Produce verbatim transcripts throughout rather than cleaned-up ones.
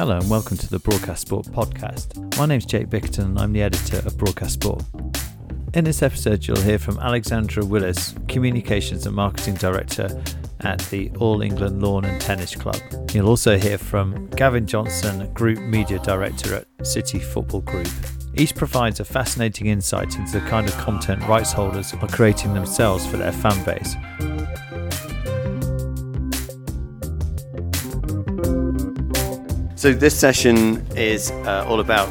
Hello and welcome to the Broadcast Sport Podcast. My name's Jake Bickerton and I'm the editor of Broadcast Sport. In this episode you'll hear from Alexandra Willis, Communications and Marketing Director at the All England Lawn and Tennis Club. You'll also hear from Gavin Johnson, Group Media Director at City Football Group. Each provides a fascinating insight into the kind of content rights holders are creating themselves for their fan base. So this session is uh, all about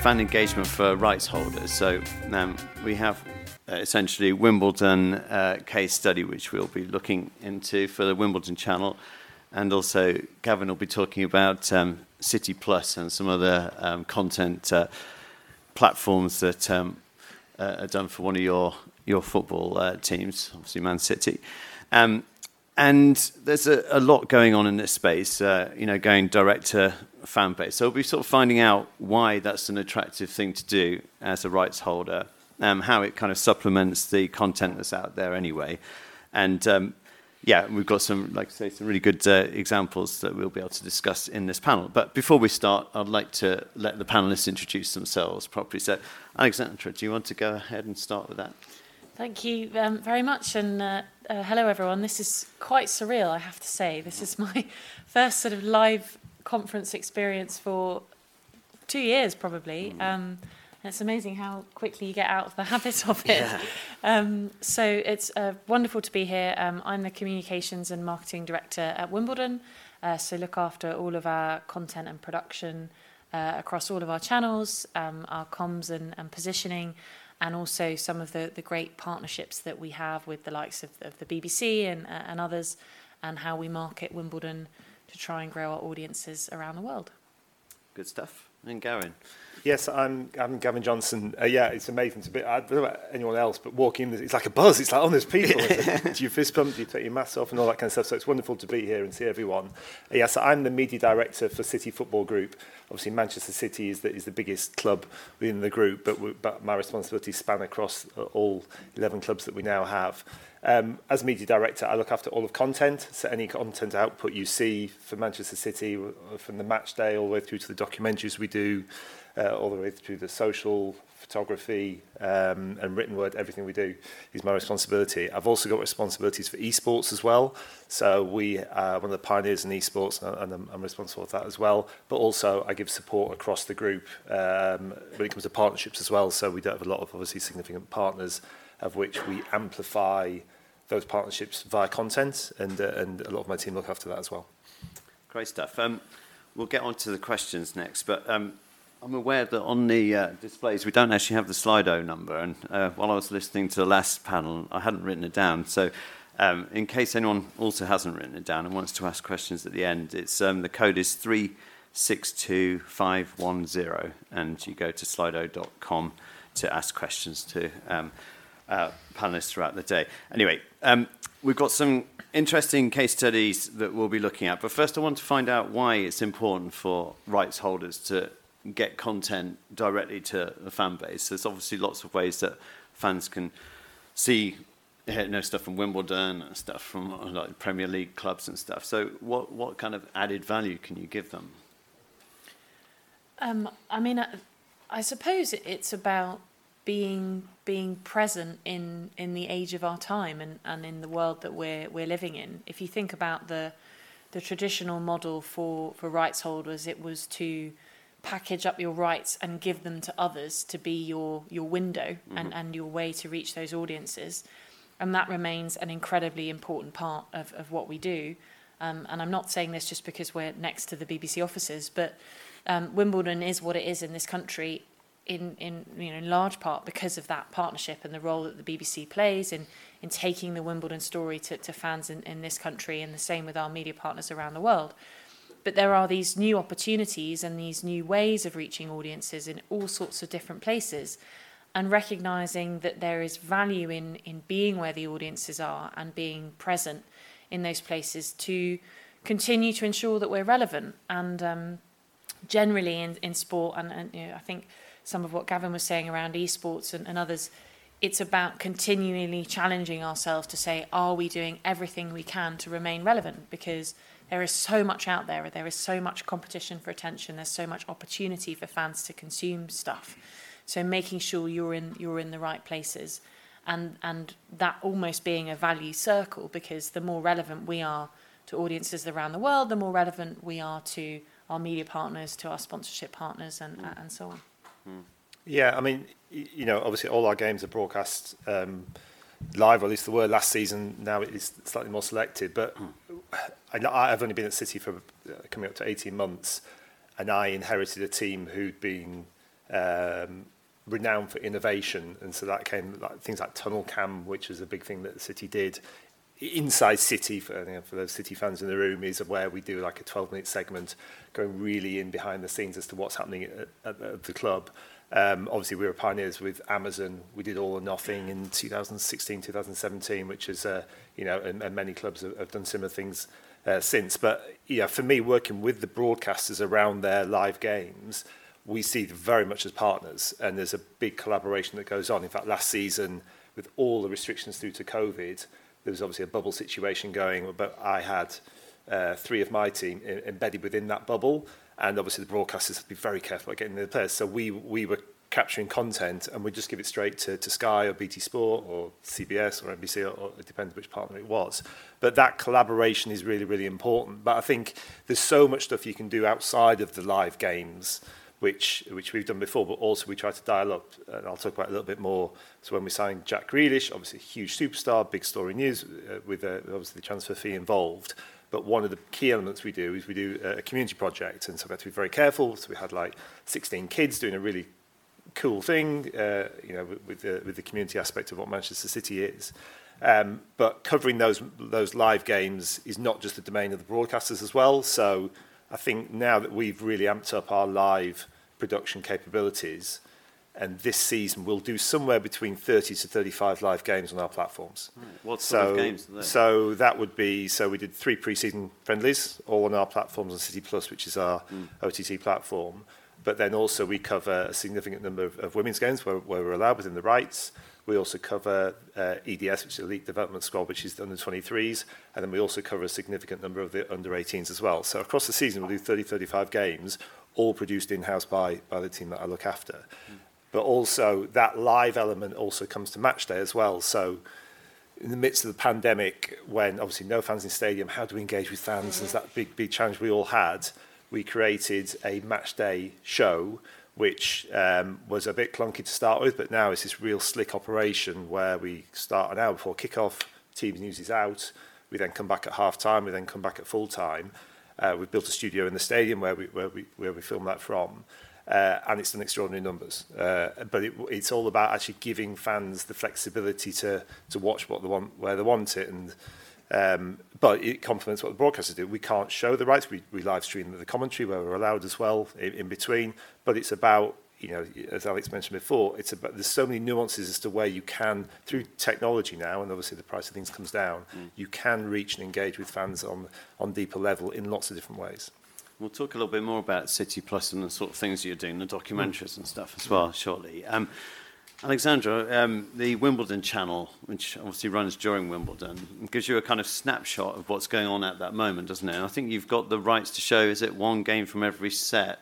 fan engagement for rights holders. So um, we have uh, essentially Wimbledon uh, case study, which we'll be looking into for the Wimbledon channel. And also Gavin will be talking about um, City Plus and some other um, content uh, platforms that um, uh, are done for one of your, your football uh, teams, obviously Man City. Um, And there's a, a lot going on in this space, uh, you know, going direct to fan base. So we'll be sort of finding out why that's an attractive thing to do as a rights holder, um, how it kind of supplements the content that's out there anyway. And, um, yeah, we've got some, like I say, some really good uh, examples that we'll be able to discuss in this panel. But before we start, I'd like to let the panellists introduce themselves properly. So, Alexandra, do you want to go ahead and start with that? Thank you um, very much, and uh, uh, hello everyone. This is quite surreal, I have to say. This is my first sort of live conference experience for two years probably. Mm. Um, and it's amazing how quickly you get out of the habit of it. Yeah. Um, so it's uh, wonderful to be here. Um, I'm the Communications and Marketing Director at Wimbledon, uh, so look after all of our content and production uh, across all of our channels, um, our comms and, and positioning, and also some of the, the great partnerships that we have with the likes of, of the B B C and, uh, and others, and how we market Wimbledon to try and grow our audiences around the world. Good stuff. And Gavin? Yes, I'm I'm Gavin Johnson. Uh, yeah, it's amazing to be, I don't know about anyone else, but walking in, it's like a buzz. It's like, oh, there's people. Do you fist pump? Do you take your mask off and all that kind of stuff? So it's wonderful to be here and see everyone. Uh, yes, yeah, so I'm the media director for City Football Group. Obviously, Manchester City is the, is the biggest club within the group, but, we, but my responsibilities span across all eleven clubs that we now have. Um, as media director, I look after all of content, so any content output you see for Manchester City, from the match day all the way through to the documentaries we do, uh, all the way through the social, photography, um, and written word, everything we do is my responsibility. I've also got responsibilities for esports as well, so we are one of the pioneers in esports, and I'm, I'm responsible for that as well, but also I give support across the group um, when it comes to partnerships as well, so we don't have a lot of obviously significant partners, of which we amplify those partnerships via content, and uh, and a lot of my team look after that as well. Great stuff. Um, we'll get on to the questions next, but um, I'm aware that on the uh, displays we don't actually have the Slido number, and uh, while I was listening to the last panel, I hadn't written it down, so um, in case anyone also hasn't written it down and wants to ask questions at the end, it's um, the code is three six two five one zero, and you go to slido dot com to ask questions to um, Uh, panelists throughout the day. Anyway, um, we've got some interesting case studies that we'll be looking at, but first I want to find out why it's important for rights holders to get content directly to the fan base. There's obviously lots of ways that fans can see you know, stuff from Wimbledon and stuff from like Premier League clubs and stuff. So what, what kind of added value can you give them? Um, I mean, I, I suppose it's about being being present in, in the age of our time and, and in the world that we're we're living in. If you think about the the traditional model for, for rights holders, it was to package up your rights and give them to others to be your, your window mm-hmm. and, and your way to reach those audiences. And that remains an incredibly important part of, of what we do. Um, and I'm not saying this just because we're next to the B B C offices, but um, Wimbledon is what it is in this country, In, in you know in large part because of that partnership and the role that the B B C plays in, in taking the Wimbledon story to, to fans in, in this country, and the same with our media partners around the world. But there are these new opportunities and these new ways of reaching audiences in all sorts of different places, and recognising that there is value in, in being where the audiences are and being present in those places to continue to ensure that we're relevant. And um, generally in, in sport, and, and you know, I think some of what Gavin was saying around esports and, and others, it's about continually challenging ourselves to say, are we doing everything we can to remain relevant? Because There is so much out there. There is so much competition for attention. There's so much opportunity for fans to consume stuff. So making sure you're in you're in the right places, and and that almost being a value circle, because the more relevant we are to audiences around the world, the more relevant we are to our media partners, to our sponsorship partners, and mm. and so on. Mm. Yeah, I mean, you know, obviously all our games are broadcast um, live, or at least they were last season. Now it's slightly more selected, but I, I've only been at City for coming up to eighteen months, and I inherited a team who'd been um, renowned for innovation, and so that came like things like Tunnel Cam, which was a big thing that the City did. Inside City, for, you know, for those City fans in the room, is where we do like a twelve-minute segment going really in behind the scenes as to what's happening at, at, at the club. Um, obviously, we were pioneers with Amazon. We did All or Nothing in two thousand sixteen, two thousand seventeen, which is, uh, you know, and, and many clubs have, have done similar things uh, since. But, yeah, for me, working with the broadcasters around their live games, we see them very much as partners, and there's a big collaboration that goes on. In fact, last season, with all the restrictions due to COVID, there was obviously a bubble situation going, but I had uh, three of my team in, embedded within that bubble, and obviously the broadcasters had to be very careful about getting the players. So we we were capturing content, and we just give it straight to, to Sky or B T Sport or C B S or N B C, or, or it depends which partner it was. But that collaboration is really, really important. But I think there's so much stuff you can do outside of the live games, which which we've done before, but also we try to dial up, and I'll talk about it a little bit more. So when we signed Jack Grealish, obviously a huge superstar, big story news uh, with uh, obviously the transfer fee involved. But one of the key elements we do is we do a community project, and so we had to be very careful. So we had like sixteen kids doing a really cool thing, uh, you know, with the with the community aspect of what Manchester City is. Um, but covering those those live games is not just the domain of the broadcasters as well. So I think now that we've really amped up our live production capabilities, and this season we'll do somewhere between thirty to thirty-five live games on our platforms. Right. What sort so, of games are they? So that would be, so we did three pre-season friendlies, all on our platforms on City Plus, which is our mm. O T T platform. But then also we cover a significant number of, of women's games where, where we're allowed within the rights. We also cover uh, E D S, which is Elite Development Squad, which is the under twenty-threes, and then we also cover a significant number of the under eighteens as well. So across the season, we'll do thirty, thirty-five games, all produced in-house by, by the team that I look after. Mm. But also, that live element also comes to match day as well. So in the midst of the pandemic, when obviously no fans in stadium, how do we engage with fans? There's that big, big challenge we all had. We created a match day show, which um, was a bit clunky to start with, but now it's this real slick operation where we start an hour before kickoff, team news is out, we then come back at half-time, we then come back at full-time. Uh, we've built a studio in the stadium where we where we, where we film that from, uh, and it's done extraordinary numbers. Uh, but it, it's all about actually giving fans the flexibility to to watch what they want, where they want it, and um, but it complements what the broadcasters do. We can't show the rights. We, we live stream the commentary where we're allowed as well in, in between. But it's about, you know, as Alex mentioned before, it's about there's so many nuances as to where you can, through technology now, and obviously the price of things comes down, mm. you can reach and engage with fans on on deeper level in lots of different ways. We'll talk a little bit more about City Plus and the sort of things that you're doing, the documentaries mm. and stuff as well, shortly. Um, Alexandra, um, the Wimbledon channel, which obviously runs during Wimbledon, gives you a kind of snapshot of what's going on at that moment, doesn't it? And I think you've got the rights to show, is it one game from every set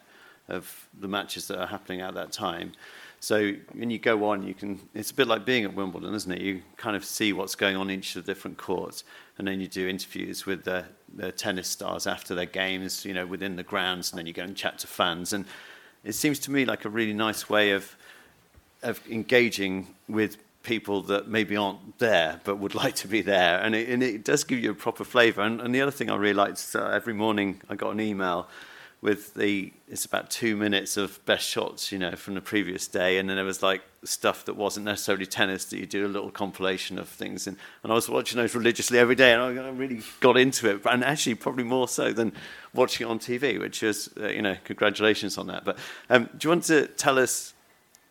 of the matches that are happening at that time? So when you go on, you can, it's a bit like being at Wimbledon, isn't it? You kind of see what's going on in each of the different courts, and then you do interviews with the, the tennis stars after their games, you know, within the grounds, and then you go and chat to fans. And it seems to me like a really nice way of of engaging with people that maybe aren't there but would like to be there. And it, and it does give you a proper flavour. And, and the other thing I really liked is uh, every morning I got an email with the, it's about two minutes of best shots, you know, from the previous day. And then there was like stuff that wasn't necessarily tennis that you do a little compilation of things. And, and I was watching those religiously every day, and I really got into it. And actually probably more so than watching it on T V, which is, uh, you know, congratulations on that. But um, do you want to tell us,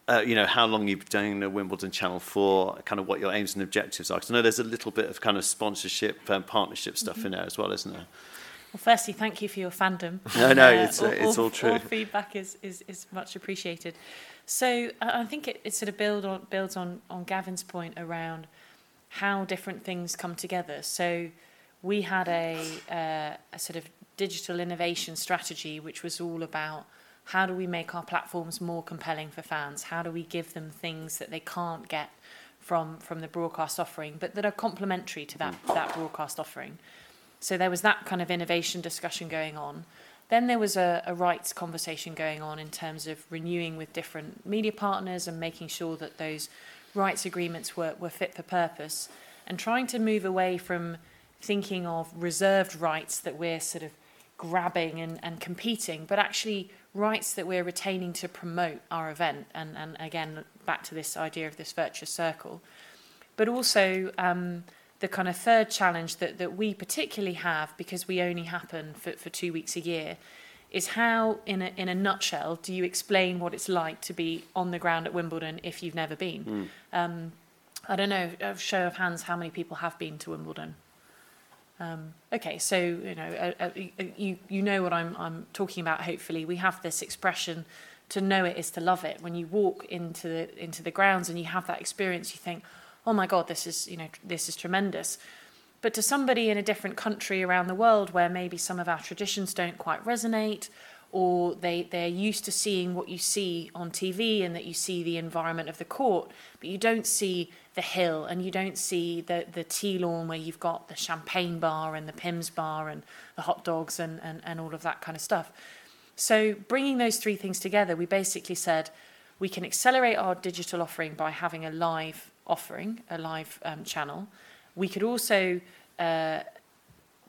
Uh, you know, how long you've been doing the Wimbledon channel for, kind of what your aims and objectives are? Because I know there's a little bit of kind of sponsorship and partnership stuff mm-hmm. in there as well, isn't there? Well, firstly, thank you for your fandom. No, no, uh, it's, all, it's all, all true. All feedback is, is, is much appreciated. So uh, I think it, it sort of build on, builds on, on Gavin's point around how different things come together. So we had a, uh, a sort of digital innovation strategy, which was all about how do we make our platforms more compelling for fans? How do we give them things that they can't get from from the broadcast offering, but that are complementary to that, that broadcast offering? So there was that kind of innovation discussion going on. Then there was a, a rights conversation going on in terms of renewing with different media partners and making sure that those rights agreements were, were fit for purpose, and trying to move away from thinking of reserved rights that we're sort of grabbing and, and competing, but actually rights that we're retaining to promote our event. And, and again, back to this idea of this virtuous circle. But also um, the kind of third challenge that, that we particularly have, because we only happen for, for two weeks a year, is how, in a, in a nutshell, do you explain what it's like to be on the ground at Wimbledon if you've never been? Mm. Um, I don't know, a show of hands, how many people have been to Wimbledon? Um, okay, so you know, uh, uh, you you know what I'm I'm talking about. Hopefully, we have this expression, to know it is to love it. When you walk into the into the grounds and you have that experience, you think, oh my God, this is you know this is tremendous. But to somebody in a different country around the world, where maybe some of our traditions don't quite resonate, or they they're used to seeing what you see on T V, and that you see the environment of the court, but you don't see the hill, and you don't see the, the tea lawn where you've got the champagne bar and the Pimm's bar and the hot dogs and, and, and all of that kind of stuff. So bringing those three things together, we basically said we can accelerate our digital offering by having a live offering, a live um, channel. We could also uh,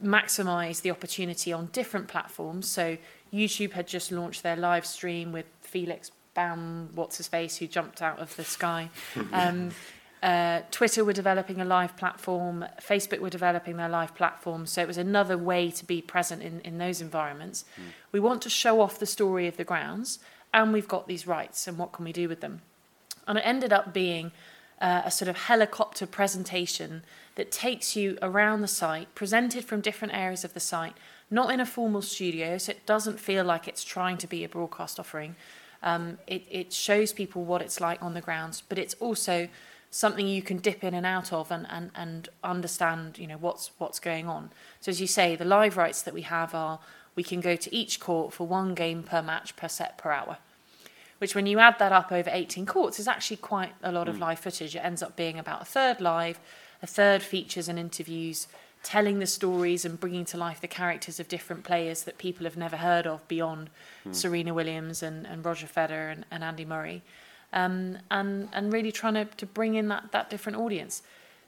maximise the opportunity on different platforms. So YouTube had just launched their live stream with Felix Baum, what's-his-face, who jumped out of the sky. Um, Uh, Twitter were developing a live platform, Facebook were developing their live platform, so it was another way to be present in, in those environments. Mm. We want to show off the story of the grounds, and we've got these rights, and what can we do with them? And it ended up being uh, a sort of helicopter presentation that takes you around the site, presented from different areas of the site, not in a formal studio, so it doesn't feel like it's trying to be a broadcast offering. Um, it, it shows people what it's like on the grounds, but it's also something you can dip in and out of and, and, and understand, you know, what's what's going on. So as you say, the live rights that we have are we can go to each court for one game per match per set per hour, which when you add that up over eighteen courts is actually quite a lot of live footage. It ends up being about a third live, a third features and interviews, telling the stories and bringing to life the characters of different players that people have never heard of beyond mm. Serena Williams and, and Roger Federer and, and Andy Murray. Um, and, and really trying to, to bring in that, that different audience.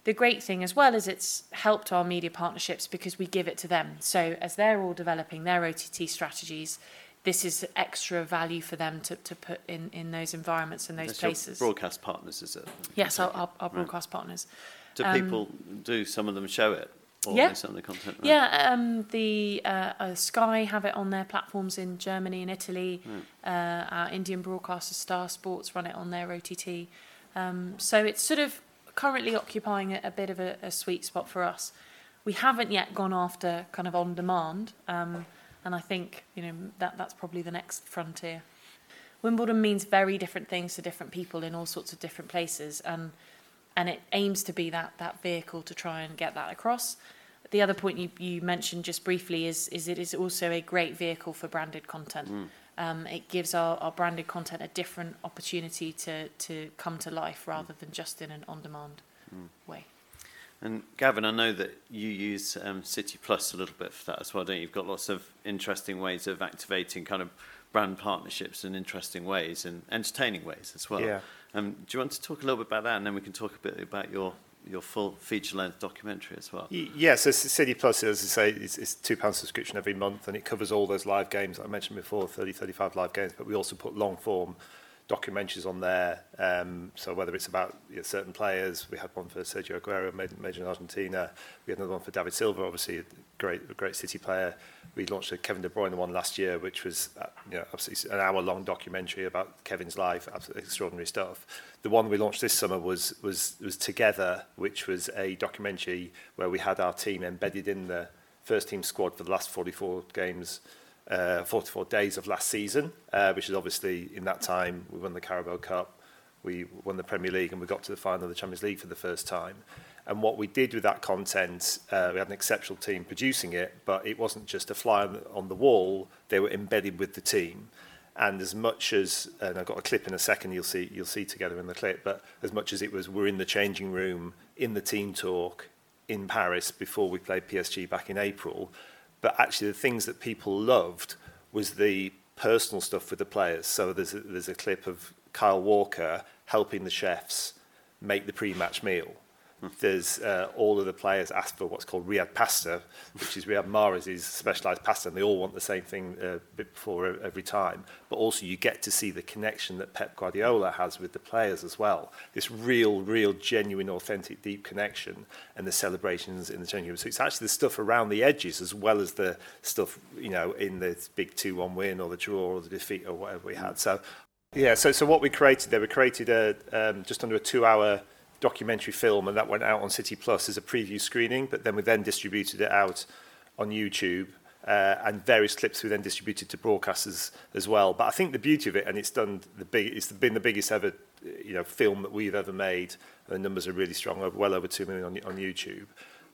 The great thing as well is it's helped our media partnerships because we give it to them. So as they're all developing their O T T strategies, this is extra value for them to, to put in, in those environments and those That's places. Your broadcast partners, is it? Yes, our, our, our broadcast right. partners. Do um, people, do some of them show it? Or yeah, some of the content, right? yeah. Um, the uh, uh, Sky have it on their platforms in Germany and Italy. Mm. Uh, our Indian broadcaster Star Sports run it on their O T T. Um, so it's sort of currently occupying a, a bit of a, a sweet spot for us. We haven't yet gone after kind of on demand, um, and I think you know that that's probably the next frontier. Wimbledon means very different things to different people in all sorts of different places, and and it aims to be that that vehicle to try and get that across. The other point you, you mentioned just briefly is, is it is also a great vehicle for branded content. Mm. Um, it gives our, our branded content a different opportunity to, to come to life rather mm. than just in an on-demand mm. way. And Gavin, I know that you use um, City Plus a little bit for that as well, don't you? You've got lots of interesting ways of activating kind of brand partnerships in interesting ways and entertaining ways as well. Yeah. Um, do you want to talk a little bit about that, and then we can talk a bit about your... your full feature-length documentary as well. Yeah, so City Plus, as I say, it's, it's two pounds subscription every month, and it covers all those live games that I mentioned before, thirty, thirty-five live games, but we also put long-form documentaries on there. Um, so whether it's about you know, certain players, we had one for Sergio Aguero, Made, Made in Argentina. We had another one for David Silva, obviously a great, a great City player. We launched a Kevin De Bruyne one last year, which was uh, you know, absolutely an hour-long documentary about Kevin's life, absolutely extraordinary stuff. The one we launched this summer was was was Together, which was a documentary where we had our team embedded in the first-team squad for the last forty-four games. Uh, forty-four days of last season, uh, which is obviously in that time we won the Carabao Cup, we won the Premier League, and we got to the final of the Champions League for the first time. And what we did with that content, uh, we had an exceptional team producing it, but it wasn't just a fly on the, on the wall. They were embedded with the team. And as much as, and I've got a clip in a second, you'll see you'll see together in the clip, but as much as it was, we're in the changing room, in the team talk, in Paris before we played P S G back in April, but actually the things that people loved was the personal stuff with the players. So there's a, there's a clip of Kyle Walker helping the chefs make the pre-match meal. There's uh, all of the players asked for what's called Riyadh pasta, which is Riyad Mahrez's specialised pasta, and they all want the same thing uh, before every time. But also you get to see the connection that Pep Guardiola has with the players as well. This real, real, genuine, authentic, deep connection, and the celebrations in the changing room. So it's actually the stuff around the edges as well as the stuff, you know, in the big two one win or the draw or the defeat or whatever we had. So, yeah, so so what we created there, we created a, um, just under a two-hour documentary film, and that went out on City Plus as a preview screening, but then we then distributed it out on YouTube, uh, and various clips we then distributed to broadcasters as well. But I think the beauty of it, and it's done the big, it's been the biggest ever, you know, film that we've ever made. The numbers are really strong, well over two million on, on YouTube.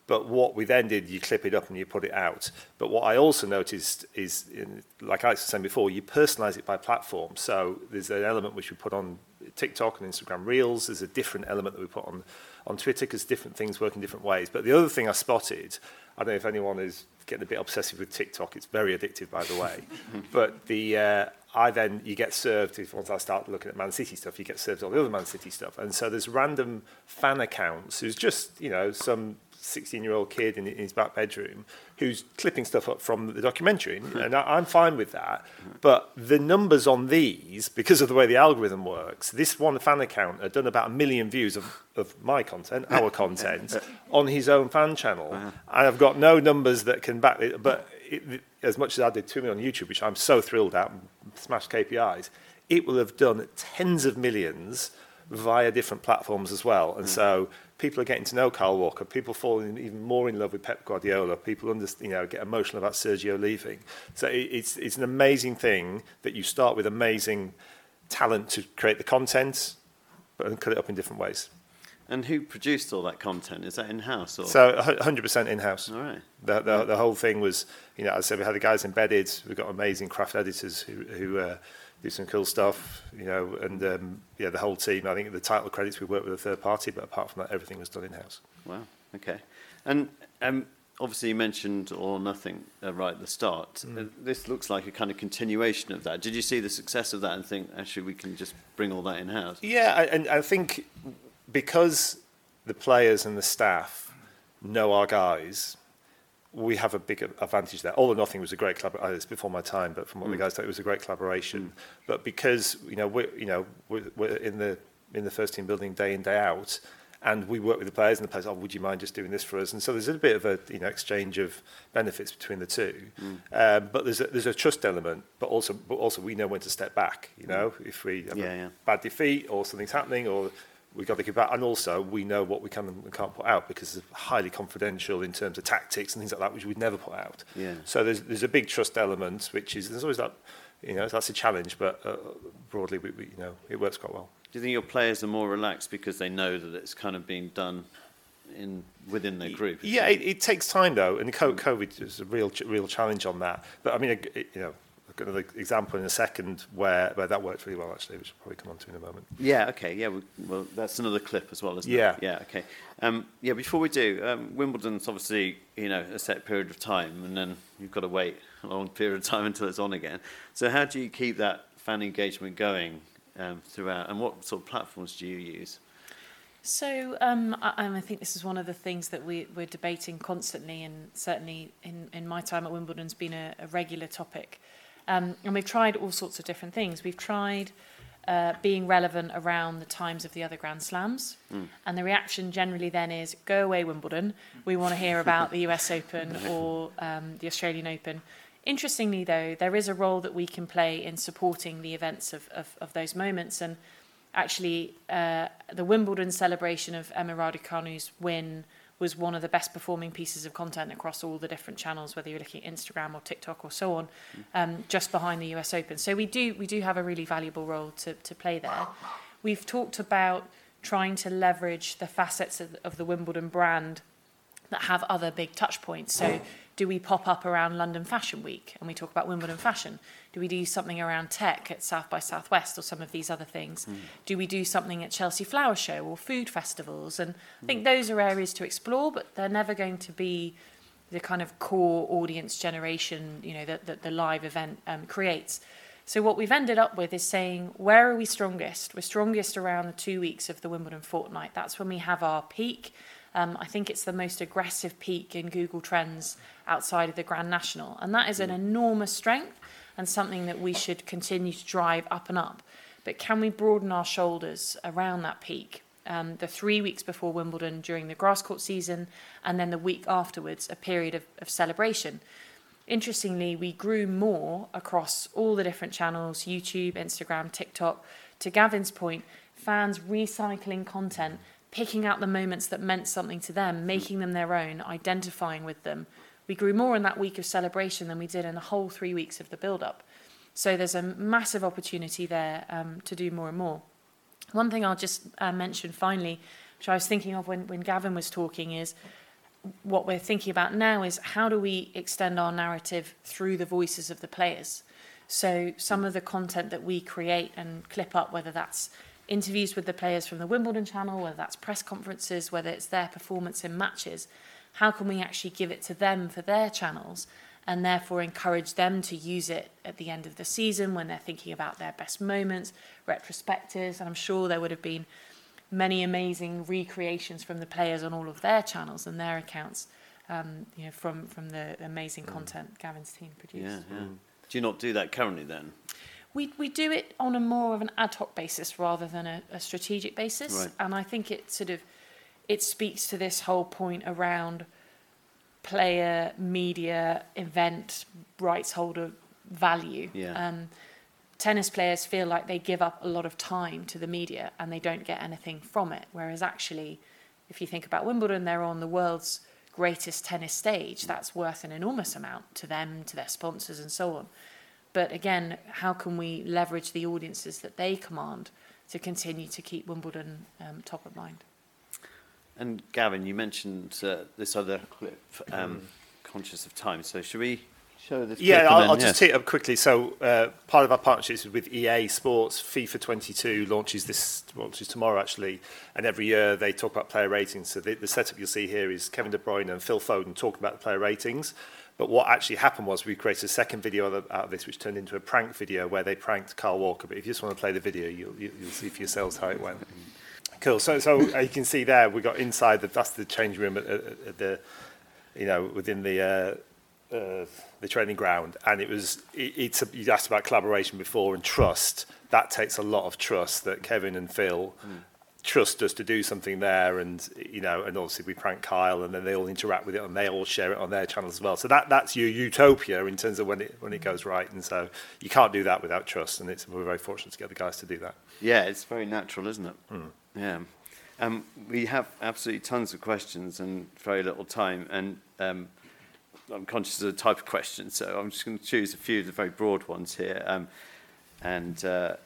But what we then did, you clip it up and you put it out. But what I also noticed is, in, like I was saying before, you personalise it by platform. So there's an element which we put on TikTok and Instagram Reels. There's a different element that we put on, on Twitter, because different things work in different ways. But the other thing I spotted, I don't know if anyone is getting a bit obsessive with TikTok. It's very addictive, by the way. But the uh, I then, you get served, if once I start looking at Man City stuff, you get served all the other Man City stuff. And so there's random fan accounts who's just, you know, some sixteen-year-old kid in his back bedroom who's clipping stuff up from the documentary, and, and I, I'm fine with that. But the numbers on these, because of the way the algorithm works, this one fan account had done about a million views of, of my content, our content, on his own fan channel. Wow. And I've got no numbers that can back it, but it, as much as I did two million on YouTube, which I'm so thrilled at, smashed K P Is, it will have done tens of millions via different platforms as well. And mm. so people are getting to know Kyle Walker. People falling even more in love with Pep Guardiola. People understand, you know, get emotional about Sergio leaving. So it, it's it's an amazing thing that you start with amazing talent to create the content, but then cut it up in different ways. And who produced all that content? Is that in-house? Or? So one hundred percent in-house. All right. The, the, yeah. the whole thing was, you know, as I said, we had the guys embedded. We've got amazing craft editors who... who uh, do some cool stuff, you know, and um, yeah, the whole team. I think the title credits, we worked with a third party, but apart from that, everything was done in-house. Wow, okay. And um, obviously you mentioned All or Nothing uh, right at the start. Mm. Uh, this looks like a kind of continuation of that. Did you see the success of that and think, actually, we can just bring all that in-house? Yeah, I, and I think because the players and the staff know our guys, we have a big advantage there. All or Nothing was a great collaboration. It's before my time, but from what mm. the guys said, it was a great collaboration. Mm. But because you know we're you know we're, we're in the in the first team building day in day out, and we work with the players, and the players, oh, would you mind just doing this for us? And so there's a bit of a you know exchange of benefits between the two. Mm. Um, but there's a, there's a trust element, but also but also we know when to step back. You know mm. if we have yeah, a yeah. bad defeat or something's happening or we've got to give back, and also we know what we can and can't put out because it's highly confidential in terms of tactics and things like that, which we'd never put out. Yeah. So there's there's a big trust element, which is there's always that, you know, that's a challenge, but uh, broadly, we, we you know, it works quite well. Do you think your players are more relaxed because they know that it's kind of being done in within their group? Yeah, it, it takes time though, and COVID is a real real challenge on that. But I mean, it, you know. I've got another example in a second where, where that worked really well, actually, which we'll probably come on to in a moment. Yeah, okay. Yeah, we, well, that's another clip as well, isn't yeah. it? Yeah. Yeah, okay. Um, yeah, before we do, um, Wimbledon's obviously, you know, a set period of time, and then you've got to wait a long period of time until it's on again. So how do you keep that fan engagement going um, throughout, and what sort of platforms do you use? So um, I, I think this is one of the things that we, we're debating constantly, and certainly in, in my time at Wimbledon's been a, a regular topic. Um, and we've tried all sorts of different things. We've tried uh, being relevant around the times of the other Grand Slams. Mm. And the reaction generally then is, go away, Wimbledon. We want to hear about the U S Open or um, the Australian Open. Interestingly, though, there is a role that we can play in supporting the events of, of, of those moments. And actually, uh, the Wimbledon celebration of Emma Raducanu's win was one of the best performing pieces of content across all the different channels, whether you're looking at Instagram or TikTok or so on, um, just behind the U S Open. So we do we do have a really valuable role to, to play there. We've talked about trying to leverage the facets of, of the Wimbledon brand that have other big touch points. So do we pop up around London Fashion Week and we talk about Wimbledon fashion? Do we do something around tech at South by Southwest or some of these other things? Mm. Do we do something at Chelsea Flower Show or food festivals? And I think those are areas to explore, but they're never going to be the kind of core audience generation, you know, that, that the live event um, creates. So what we've ended up with is saying, where are we strongest? We're strongest around the two weeks of the Wimbledon fortnight. That's when we have our peak. Um, I think it's the most aggressive peak in Google Trends outside of the Grand National. And that is an enormous strength and something that we should continue to drive up and up. But can we broaden our shoulders around that peak? Um, the three weeks before Wimbledon during the grass court season, and then the week afterwards, a period of, of celebration. Interestingly, we grew more across all the different channels, YouTube, Instagram, TikTok. To Gavin's point, fans recycling content, picking out the moments that meant something to them, making them their own, identifying with them. We grew more in that week of celebration than we did in the whole three weeks of the build-up. So there's a massive opportunity there um, to do more and more. One thing I'll just uh, mention finally, which I was thinking of when, when Gavin was talking, is what we're thinking about now is how do we extend our narrative through the voices of the players? So some of the content that we create and clip up, whether that's interviews with the players from the Wimbledon channel, whether that's press conferences, whether it's their performance in matches, how can we actually give it to them for their channels and therefore encourage them to use it at the end of the season when they're thinking about their best moments, retrospectives? And I'm sure there would have been many amazing recreations from the players on all of their channels and their accounts, um, you know, from, from the amazing content Gavin's team produced. Yeah, yeah. Do you not do that currently then? We we do it on a more of an ad hoc basis rather than a, a strategic basis. Right. And I think it sort of, it speaks to this whole point around player, media, event, rights holder value. Yeah. Um, tennis players feel like they give up a lot of time to the media and they don't get anything from it. Whereas actually, if you think about Wimbledon, they're on the world's greatest tennis stage. That's worth an enormous amount to them, to their sponsors and so on. But again, how can we leverage the audiences that they command to continue to keep Wimbledon um, top of mind? And Gavin, you mentioned uh, this other clip, um, conscious of time. So should we... Show this yeah, I'll, I'll just tee it up quickly. So uh, part of our partnerships is with E A Sports. FIFA twenty-two launches this launches tomorrow, actually. And every year they talk about player ratings. So the, the setup you'll see here is Kevin De Bruyne and Phil Foden talking about the player ratings. But what actually happened was we created a second video out of this, which turned into a prank video where they pranked Kyle Walker. But if you just want to play the video, you'll, you'll see for yourselves how it went. Cool. So, so you can see there we got inside the that's the change room at, at, at the, you know, within the. Uh, Uh, the training ground, and it was it, it's a, you asked about collaboration before and trust. That takes a lot of trust that Kevin and Phil mm. trust us to do something there, and you know, and obviously we prank Kyle, and then they all interact with it, and they all share it on their channels as well. So that that's your utopia in terms of when it when it goes right, and so you can't do that without trust, and it's we're very fortunate to get the guys to do that. Yeah, it's very natural, isn't it? Mm. Yeah. Um, we have absolutely tons of questions and very little time, and. Um, I'm conscious of the type of question, so I'm just going to choose a few of the very broad ones here. Um, and uh,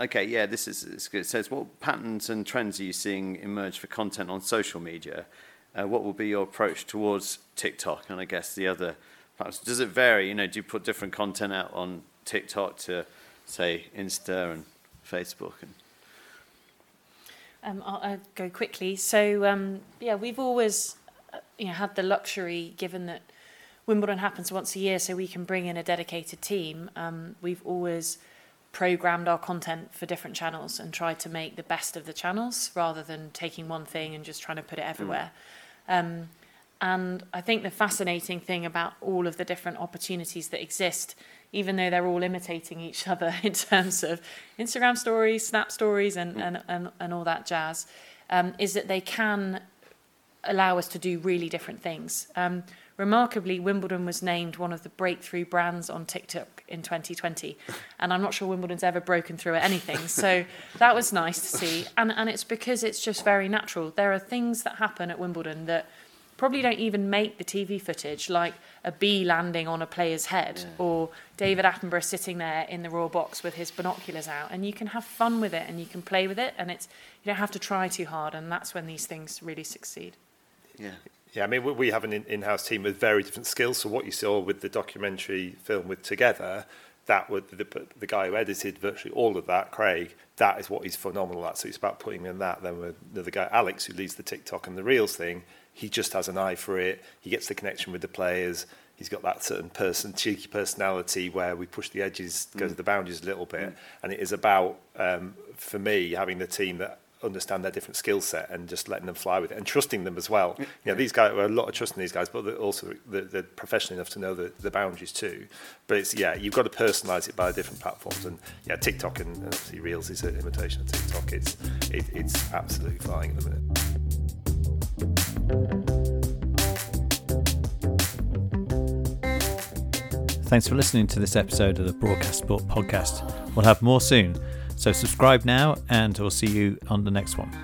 okay, yeah, this is, this is good. It says, what patterns and trends are you seeing emerge for content on social media? Uh, what will be your approach towards TikTok and I guess the other platforms? Does it vary? You know, do you put different content out on TikTok to say Insta and Facebook and? Um, I'll, I'll go quickly. So, um, yeah, we've always you know, had the luxury, given that Wimbledon happens once a year, so we can bring in a dedicated team. Um, we've always programmed our content for different channels and tried to make the best of the channels rather than taking one thing and just trying to put it everywhere. Mm. Um, and I think the fascinating thing about all of the different opportunities that exist, even though they're all imitating each other in terms of Instagram stories, Snap stories, and, and, and, and all that jazz, um, is that they can allow us to do really different things. Um, remarkably, Wimbledon was named one of the breakthrough brands on TikTok in twenty twenty, and I'm not sure Wimbledon's ever broken through at anything, so that was nice to see. And, and it's because it's just very natural. There are things that happen at Wimbledon that probably don't even make the T V footage, like a bee landing on a player's head, yeah. or David Attenborough sitting there in the raw box with his binoculars out. And you can have fun with it and you can play with it, and it's, you don't have to try too hard, and that's when these things really succeed. Yeah. Yeah, I mean, we have an in-house team with very different skills. So what you saw with the documentary film with Together, that was the, the guy who edited virtually all of that, Craig, that is what he's phenomenal at. So it's about putting in that. Then with the guy, Alex, who leads the TikTok and the Reels thing, he just has an eye for it. He gets the connection with the players. He's got that certain person, cheeky personality where we push the edges, mm. go to the boundaries a little bit. Mm. And it is about, um, for me, having the team that understand their different skill set and just letting them fly with it and trusting them as well. You know, these guys, well, a lot of trust in these guys, but they're also they're, they're professional enough to know the, the boundaries too. But it's, yeah, you've got to personalise it by different platforms. And yeah, TikTok and, and obviously Reels is an imitation of TikTok. It's it, it's absolutely flying at the minute. Thanks for listening to this episode of the Broadcast Sport Podcast. We'll have more soon. So subscribe now, and we'll see you on the next one.